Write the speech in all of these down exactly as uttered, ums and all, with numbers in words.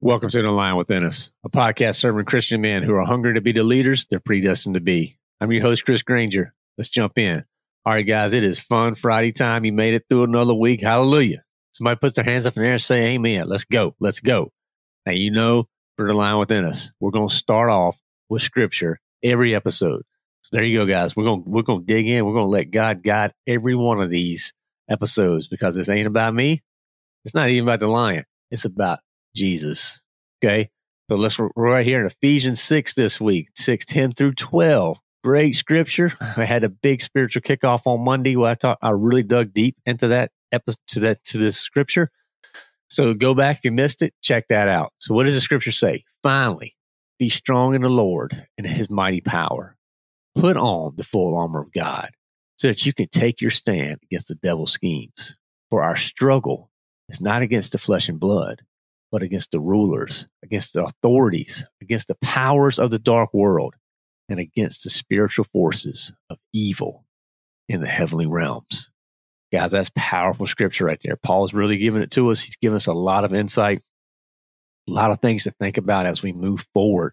Welcome to The Lion Within Us, a podcast serving Christian men who are hungry to be the leaders they're predestined to be. I'm your host, Chris Granger. Let's jump in. All right, guys, it is fun Friday time. You made it through another week. Hallelujah. Somebody puts their hands up in the air and say amen. Let's go. Let's go. Now, you know, for The Lion Within Us, we're going to start off with Scripture every episode. So there you go, guys. We're going we're going to dig in. We're going to let God guide every one of these episodes, because this ain't about me. It's not even about the lion. It's about Jesus. Okay. So let's, we're right here in Ephesians six this week, six, ten through twelve. Great scripture. I had a big spiritual kickoff on Monday where I taught, I really dug deep into that episode, to that, to this scripture. So go back if you missed it, check that out. So what does the scripture say? Finally, be strong in the Lord and his mighty power. Put on the full armor of God so that you can take your stand against the devil's schemes. For our struggle is not against the flesh and blood, but against the rulers, against the authorities, against the powers of the dark world, and against the spiritual forces of evil in the heavenly realms. Guys, that's powerful scripture right there. Paul's really giving it to us. He's giving us a lot of insight, a lot of things to think about as we move forward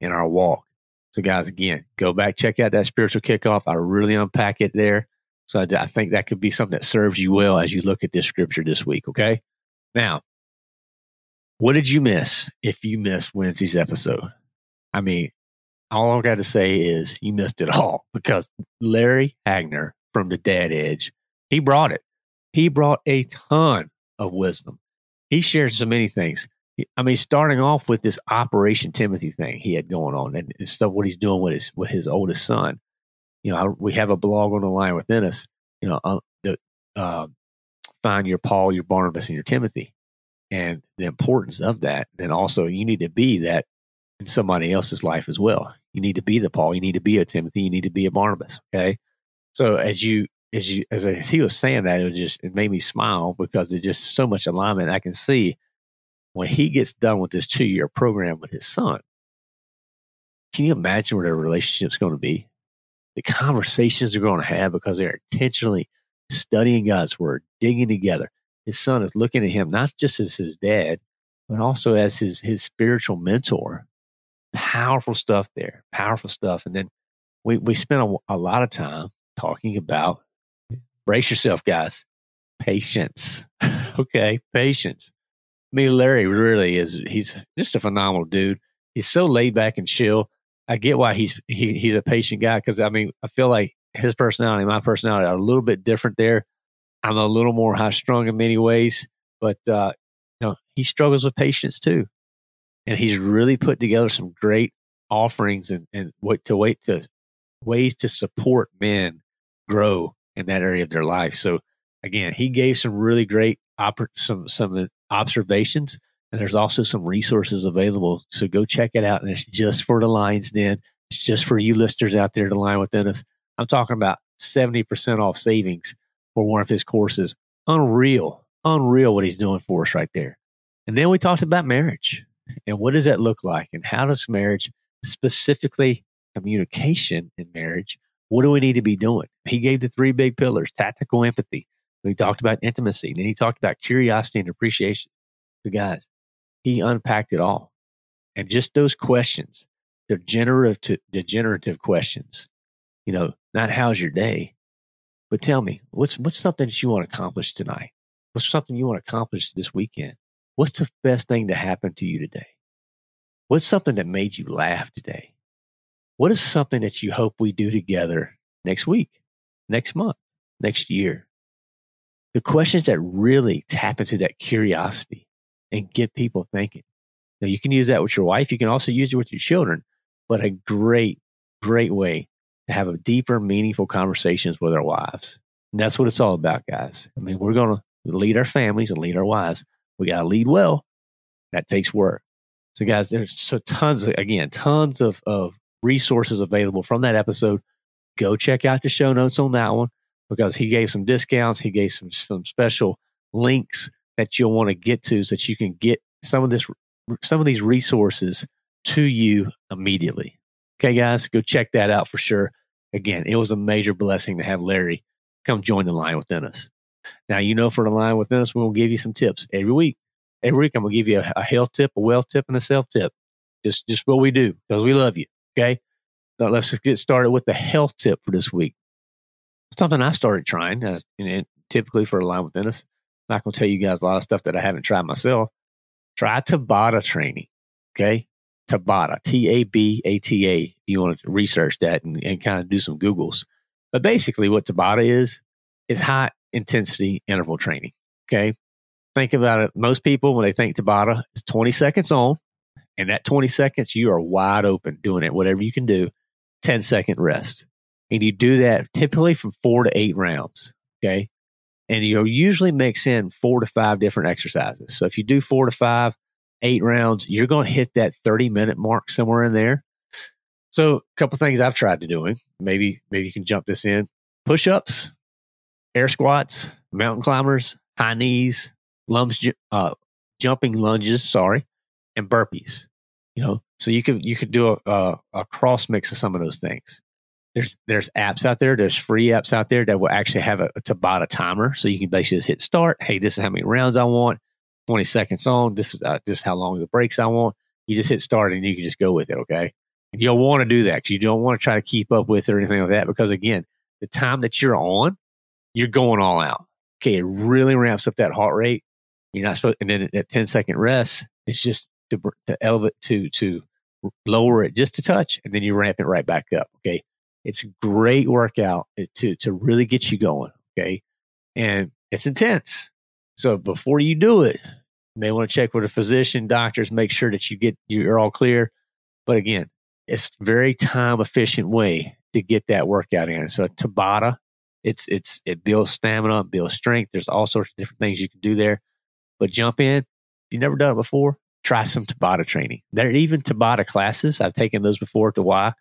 in our walk. So guys, again, go back, check out that spiritual kickoff. I really unpack it there. So I, I think that could be something that serves you well as you look at this scripture this week, okay? Now, what did you miss if you missed Wednesday's episode? I mean, all I got to say is you missed it all, because Larry Hagner from The Dad Edge, he brought it. He brought a ton of wisdom. He shared so many things. I mean, starting off with this Operation Timothy thing he had going on, and, and stuff what he's doing with his with his oldest son. You know, I, we have a blog on The Lion Within Us, you know, uh, the, uh, find your Paul, your Barnabas, and your Timothy, and the importance of that. Then also, you need to be that in somebody else's life as well. You need to be the Paul. You need to be a Timothy. You need to be a Barnabas. Okay. So as you, as you, as, as he was saying that, it was just, it made me smile, because there's just so much alignment. I can see when he gets done with this two year program with his son, can you imagine what their relationship's going to be? The conversations they're going to have, because they're intentionally studying God's word, digging together. His son is looking at him not just as his dad, but also as his his spiritual mentor. Powerful stuff there, powerful stuff. And then we we spent a, a lot of time talking about, brace yourself, guys, patience. Okay, patience. I mean, Larry really is, he's just a phenomenal dude. He's so laid back and chill. I get why he's he, he's a patient guy, because, I mean, I feel like his personality and my personality are a little bit different there. I'm a little more high-strung in many ways, but uh, you know, he struggles with patience too. And he's really put together some great offerings and, and what to wait to ways to support men grow in that area of their life. So again, he gave some really great oper- some some observations. And there's also some resources available. So go check it out. And it's just for the Lion's Den. It's just for you listeners out there to Lion Within Us. I'm talking about seventy percent off savings for one of his courses. Unreal. Unreal what he's doing for us right there. And then we talked about marriage. And what does that look like? And how does marriage, specifically communication in marriage, what do we need to be doing? He gave the three big pillars: tactical empathy. We talked about intimacy. Then he talked about curiosity and appreciation. So guys, he unpacked it all. And just those questions, the generative, generative questions, you know, not how's your day, but tell me, what's, what's something that you want to accomplish tonight? What's something you want to accomplish this weekend? What's the best thing that happened to you today? What's something that made you laugh today? What is something that you hope we do together next week, next month, next year? The questions that really tap into that curiosity and get people thinking. Now, you can use that with your wife. You can also use it with your children. But a great, great way to have a deeper, meaningful conversations with our wives. And that's what it's all about, guys. I mean, we're going to lead our families and lead our wives. We got to lead well. That takes work. So, guys, there's so tons, of, again, tons of, of resources available from that episode. Go check out the show notes on that one, because he gave some discounts. He gave some, some special links that you'll want to get to so that you can get some of this, some of these resources to you immediately. Okay, guys, go check that out for sure. Again, it was a major blessing to have Larry come join the Lion Within Us. Now, you know, for the Lion Within Us, we're going to give you some tips every week. Every week, I'm going to give you a, a health tip, a wealth tip, and a self tip. Just, just what we do, because we love you. Okay. So let's just get started with the health tip for this week. Something I started trying, uh, and, and typically for the Lion Within Us, I'm not going to tell you guys a lot of stuff that I haven't tried myself. Try Tabata training. Okay. Tabata, T A B A T A. If you want to research that and, and kind of do some Googles. But basically what Tabata is, is high intensity interval training. Okay. Think about it. Most people, when they think Tabata, it's twenty seconds on, and that twenty seconds, you are wide open doing it, whatever you can do, ten second rest. And you do that typically from four to eight rounds. Okay. And you'll usually mix in four to five different exercises. So if you do four to five, eight rounds, you're going to hit that thirty minute mark somewhere in there. So a couple of things I've tried to doing, maybe, maybe you can jump this in: push-ups, air squats, mountain climbers, high knees, lumps, uh, jumping lunges, sorry, and burpees, you know, so you could, you could do a, a, a cross mix of some of those things. There's there's apps out there, there's free apps out there that will actually have a, a Tabata timer. So you can basically just hit start. Hey, this is how many rounds I want, twenty seconds on. This is uh, just how long the breaks I want. You just hit start and you can just go with it, okay? And you'll want to do that because you don't want to try to keep up with it or anything like that, because, again, the time that you're on, you're going all out. Okay, it really ramps up that heart rate. You're not supposed, and then that ten second rest, it's just to, to elevate, to, to lower it just a touch, and then you ramp it right back up, okay? It's a great workout to to really get you going, okay? And it's intense. So before you do it, you may want to check with a physician, doctors, make sure that you get you're all clear. But again, it's a very time efficient way to get that workout in. So Tabata, it's it's it builds stamina, it builds strength. There's all sorts of different things you can do there. But jump in. If you've never done it before, try some Tabata training. There are even Tabata classes. I've taken those before at the Y.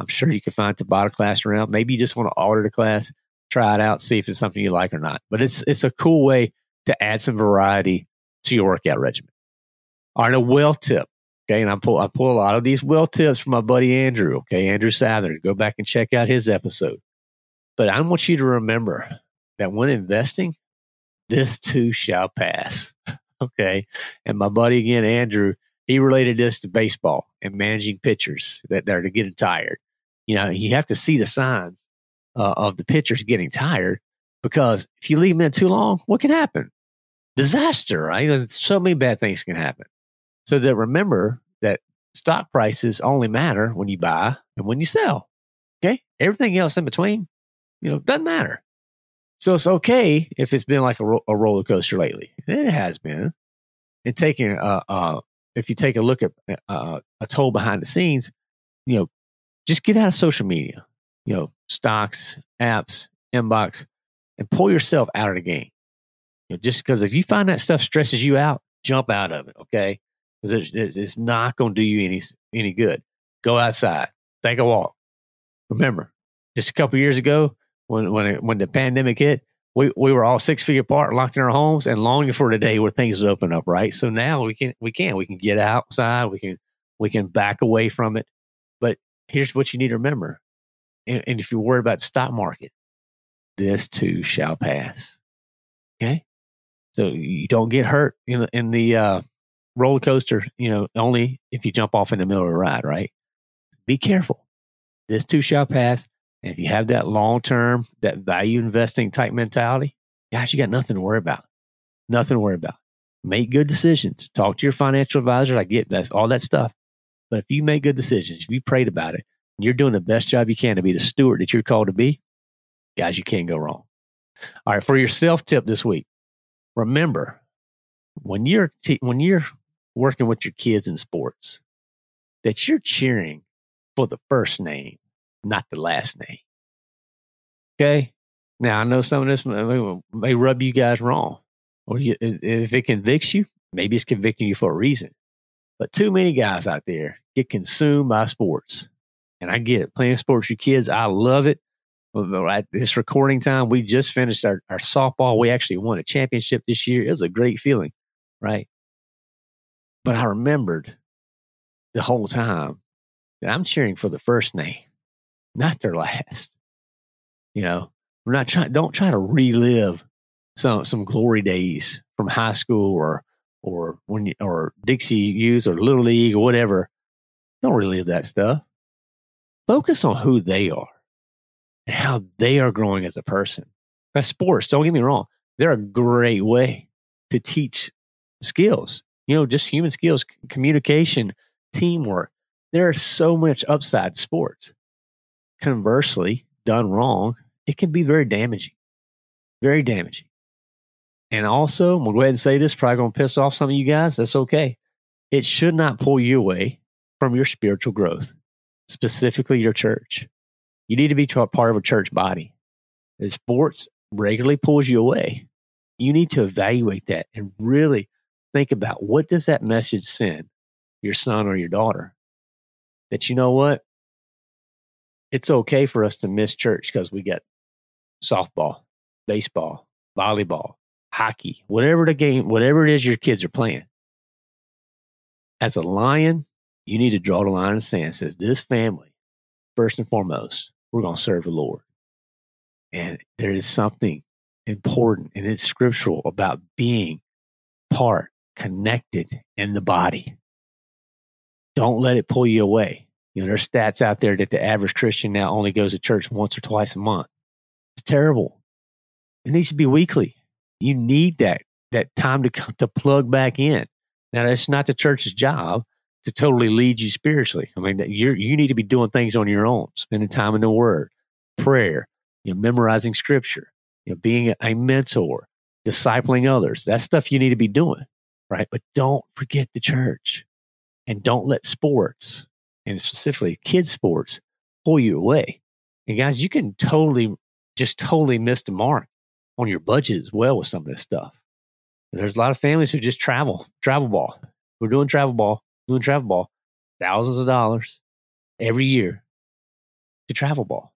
I'm sure you can find Tabata class around. Maybe you just want to order the class, try it out, see if it's something you like or not. But it's it's a cool way to add some variety to your workout regimen. All right, a well tip. Okay, and I pull I pull a lot of these well tips from my buddy Andrew. Okay, Andrew Sather. Go back and check out his episode. But I want you to remember that when investing, this too shall pass. Okay, and my buddy again, Andrew, he related this to baseball and managing pitchers that they're to getting tired. You know, you have to see the signs uh, of the pitchers getting tired, because if you leave them in too long, what can happen? Disaster, right? And so many bad things can happen. So that remember that stock prices only matter when you buy and when you sell. Okay? Everything else in between, you know, doesn't matter. So it's okay if it's been like a, ro- a roller coaster lately. And it has been. And taking a, a if you take a look at uh, a toll behind the scenes, you know, just get out of social media, you know, stocks, apps, inbox, and pull yourself out of the game. You know, just because if you find that stuff stresses you out, jump out of it, okay? Because it's, it's not going to do you any any good. Go outside, take a walk. Remember, just a couple years ago, when when when the pandemic hit, we we were all six feet apart, locked in our homes, and longing for the day where things would open up, right? So now we can we can we can get outside, we can we can back away from it. But here's what you need to remember, and, and if you're worried about the stock market, this too shall pass. Okay, so you don't get hurt in in the uh, roller coaster, you know, only if you jump off in the middle of a ride, right? Be careful. This too shall pass. And if you have that long-term, that value investing type mentality, gosh, you got nothing to worry about. Nothing to worry about. Make good decisions. Talk to your financial advisor. I get that's all that stuff. But if you make good decisions, if you prayed about it, and you're doing the best job you can to be the steward that you're called to be, guys, you can't go wrong. All right, for your self-tip this week, remember, when you're te- when you're working with your kids in sports, that you're cheering for the first name, not the last name. Okay? Now, I know some of this may, may rub you guys wrong. Or you, if it convicts you, maybe it's convicting you for a reason. But too many guys out there get consumed by sports. And I get it. Playing sports with your kids, I love it. At this recording time, we just finished our, our softball. We actually won a championship this year. It was a great feeling, right? But I remembered the whole time that I'm cheering for the first name, not their last. You know, we're not trying, don't try to relive some some glory days from high school or or when you, or Dixie U's or Little League or whatever. Don't relive that stuff. Focus on who they are and how they are growing as a person. That's sports. Don't get me wrong. They're a great way to teach skills. You know, just human skills, communication, teamwork. There's so much upside to sports. Conversely, done wrong, it can be very damaging. Very damaging. And also, I'm going to go ahead and say this, probably going to piss off some of you guys. That's okay. It should not pull you away from your spiritual growth, specifically your church. You need to be part of a church body. If sports regularly pulls you away, you need to evaluate that and really think about, what does that message send your son or your daughter? That, you know what? It's okay for us to miss church because we got softball, baseball, volleyball, hockey, whatever the game, whatever it is your kids are playing. As a lion, you need to draw the line in the sand and say, this family, first and foremost, we're going to serve the Lord. And there is something important, and it's scriptural, about being part, connected in the body. Don't let it pull you away. You know, there's stats out there that the average Christian now only goes to church once or twice a month. It's terrible. It needs to be weekly. You need that that time to to plug back in. Now, it's not the church's job to totally lead you spiritually. I mean, you you need to be doing things on your own, spending time in the Word, prayer, you know, memorizing Scripture, you know, being a mentor, discipling others. That's stuff you need to be doing, right? But don't forget the church, and don't let sports, and specifically kids' sports, pull you away. And guys, you can totally just totally miss the mark on your budget as well with some of this stuff. And there's a lot of families who just travel, travel ball. We're doing travel ball, doing travel ball, thousands of dollars every year to travel ball.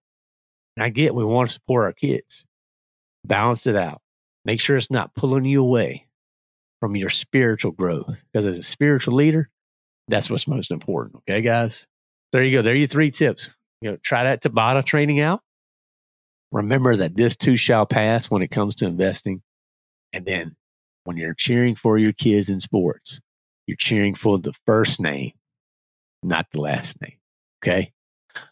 And I get we want to support our kids. Balance it out. Make sure it's not pulling you away from your spiritual growth. Because as a spiritual leader, that's what's most important. Okay, guys? There you go. There are your three tips. You know, try that Tabata training out. Remember that this too shall pass when it comes to investing. And then when you're cheering for your kids in sports, you're cheering for the first name, not the last name. Okay?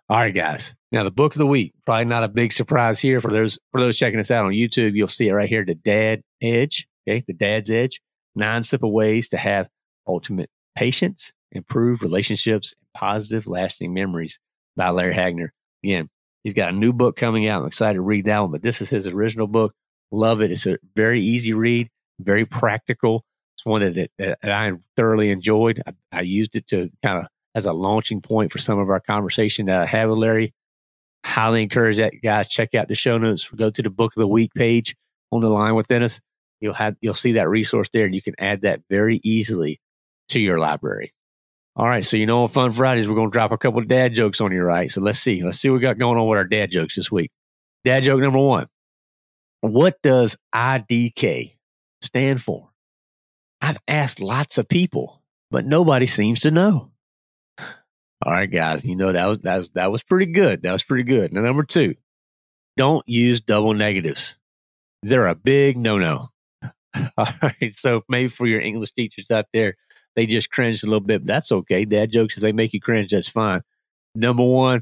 All right, guys. Now, the book of the week, probably not a big surprise here. For those for those checking us out on YouTube, you'll see it right here, The Dad Edge. Okay? The Dad's Edge. Nine simple ways to have ultimate patience, improve relationships, and positive, lasting memories by Larry Hagner. Again, he's got a new book coming out. I'm excited to read that one, but this is his original book. Love it. It's a very easy read, very practical. It's one that, that, that I thoroughly enjoyed. I, I used it to kind of as a launching point for some of our conversation that I have with Larry. Highly encourage that, guys. Check out the show notes. Go to the Book of the Week page on The Lion Within Us. You'll have you'll see that resource there, and you can add that very easily to your library. All right, so you know on Fun Fridays, we're going to drop a couple of dad jokes on you, right? So let's see. Let's see what we got going on with our dad jokes this week. Dad joke number one. What does I D K stand for? I've asked lots of people, but nobody seems to know. All right, guys, you know, that was, that was, that was pretty good. That was pretty good. Now, number two, don't use double negatives. They're a big no-no. All right, so maybe for your English teachers out there, they just cringed a little bit. But that's okay. Dad jokes, if they make you cringe, that's fine. Number one,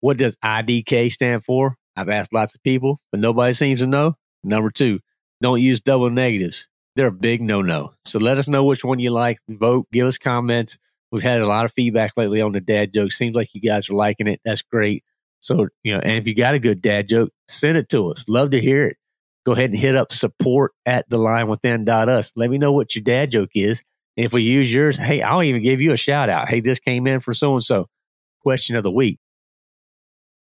what does I D K stand for? I've asked lots of people, but nobody seems to know. Number two, don't use double negatives. They're a big no-no. So let us know which one you like. Vote. Give us comments. We've had a lot of feedback lately on the dad joke. Seems like you guys are liking it. That's great. So, you know, and if you got a good dad joke, send it to us. Love to hear it. Go ahead and hit up support at the lion within dot us. Let me know what your dad joke is. And if we use yours, hey, I'll even give you a shout out. Hey, this came in for so-and-so. Question of the week.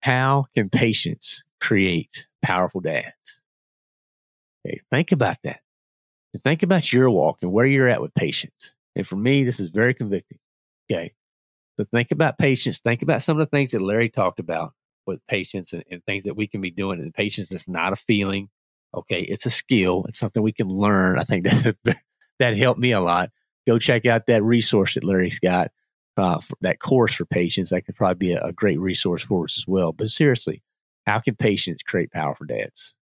How can patience create powerful dads? Okay, think about that. And think about your walk and where you're at with patience. And for me, this is very convicting. Okay. So think about patience. Think about some of the things that Larry talked about with patience and, and things that we can be doing. And patience is not a feeling. Okay. It's a skill. It's something we can learn. I think that, that helped me a lot. Go check out that resource that Larry's got, uh, for that course for patience. That could probably be a, a great resource for us as well. But seriously, how can patience create power for dads?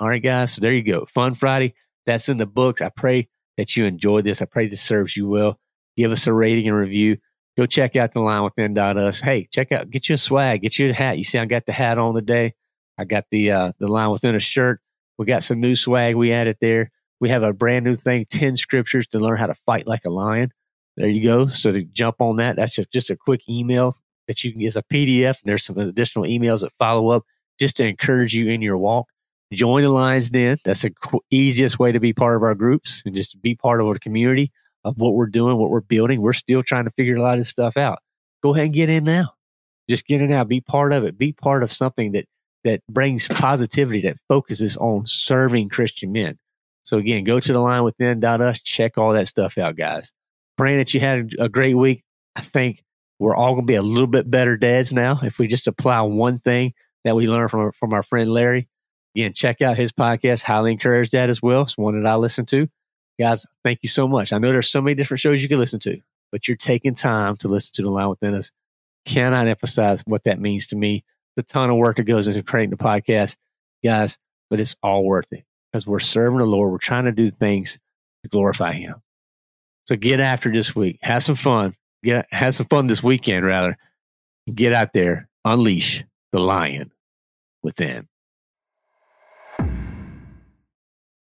All right, guys. So there you go. Fun Friday. That's in the books. I pray that you enjoyed this. I pray this serves you well. Give us a rating and review. Go check out the lion within dot us. Hey, check out, get you a swag, get you a hat. You see, I got the hat on today. I got the uh, the Lion Within Us shirt. We got some new swag we added there. We have a brand new thing, ten scriptures to learn how to fight like a lion. There you go. So to jump on that, that's just a quick email that you can get as a P D F. And there's some additional emails that follow up just to encourage you in your walk. Join the Lions Den. That's the easiest way to be part of our groups and just be part of our community of what we're doing, what we're building. We're still trying to figure a lot of this stuff out. Go ahead and get in now. Just get in now. Be part of it. Be part of something that that brings positivity, that focuses on serving Christian men. So again, go to the lion within dot us. Check all that stuff out, guys. Praying that you had a great week. I think we're all going to be a little bit better dads now if we just apply one thing that we learned from, from our friend Larry. Again, check out his podcast. Highly encourage that as well. It's one that I listen to. Guys, thank you so much. I know there's so many different shows you can listen to, but you're taking time to listen to The Lion Within Us. Cannot emphasize what that means to me. The ton of work that goes into creating the podcast, guys, but it's all worth it because we're serving the Lord. We're trying to do things to glorify Him. So get after this week. Have some fun. Get, have some fun this weekend, rather. Get out there. Unleash the lion within.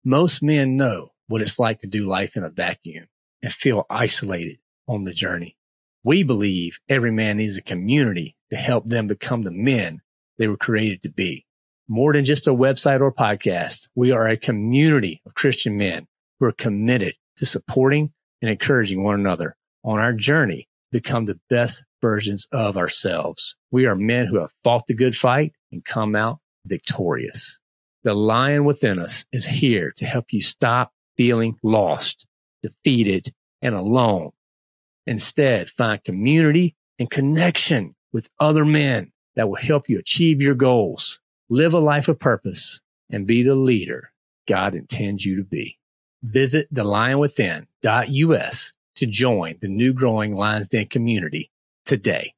Most men know what it's like to do life in a vacuum and feel isolated on the journey. We believe every man needs a community to help them become the men they were created to be. More than just a website or podcast, we are a community of Christian men who are committed to supporting and encouraging one another on our journey to become the best versions of ourselves. We are men who have fought the good fight and come out victorious. The Lion Within Us is here to help you stop feeling lost, defeated, and alone. Instead, find community and connection with other men that will help you achieve your goals, live a life of purpose, and be the leader God intends you to be. Visit the lion within dot us to join the new growing Lions Den community today.